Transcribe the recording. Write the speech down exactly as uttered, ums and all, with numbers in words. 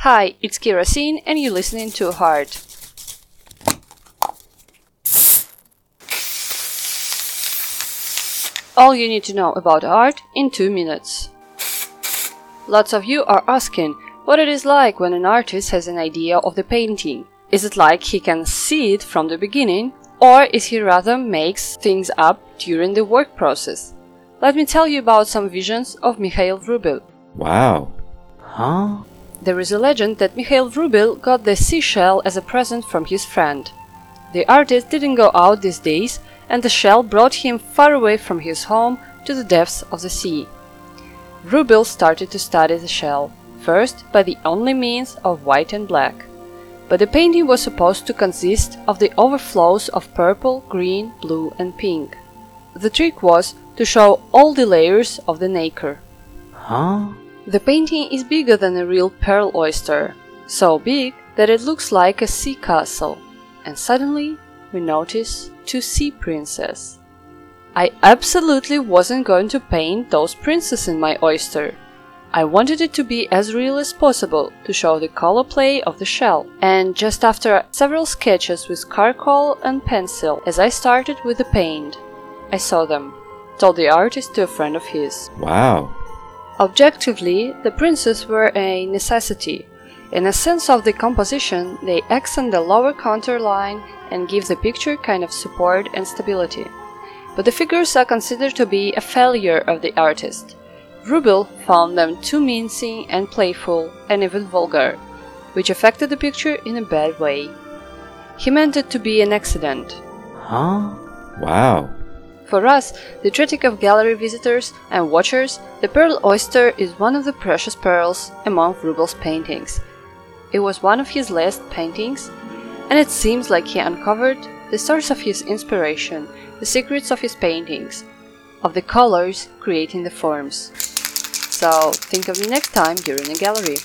Hi, it's Kira Sin, and you're listening to Heart. All you need to know about art in two minutes. Lots of you are asking what it is like when an artist has an idea of the painting. Is it like he can see it from the beginning, or is he rather makes things up during the work process? Let me tell you about some visions of Mikhail Vrubel. Wow. Huh? There is a legend that Mikhail Vrubel got the seashell as a present from his friend. The artist didn't go out these days, and the shell brought him far away from his home to the depths of the sea. Vrubel started to study the shell, first by the only means of white and black. But the painting was supposed to consist of the overflows of purple, green, blue and pink. The trick was to show all the layers of the nacre. Huh? The painting is bigger than a real pearl oyster, so big that it looks like a sea castle. And suddenly we notice two sea princesses. I absolutely wasn't going to paint those princesses in my oyster. I wanted it to be as real as possible to show the color play of the shell. And just after several sketches with charcoal and pencil, as I started with the paint, I saw them, told the artist to a friend of his. Wow! Objectively, the princesses were a necessity. In a sense of the composition, they accent the lower counterline and give the picture kind of support and stability. But the figures are considered to be a failure of the artist. Vrubel found them too mincing and playful and even vulgar, which affected the picture in a bad way. He meant it to be an accident. Huh? Wow! For us, the critic of gallery visitors and watchers, the pearl oyster is one of the precious pearls among Vrubel's paintings. It was one of his last paintings, and it seems like he uncovered the source of his inspiration, the secrets of his paintings, of the colors creating the forms. So, think of me next time you're in a gallery.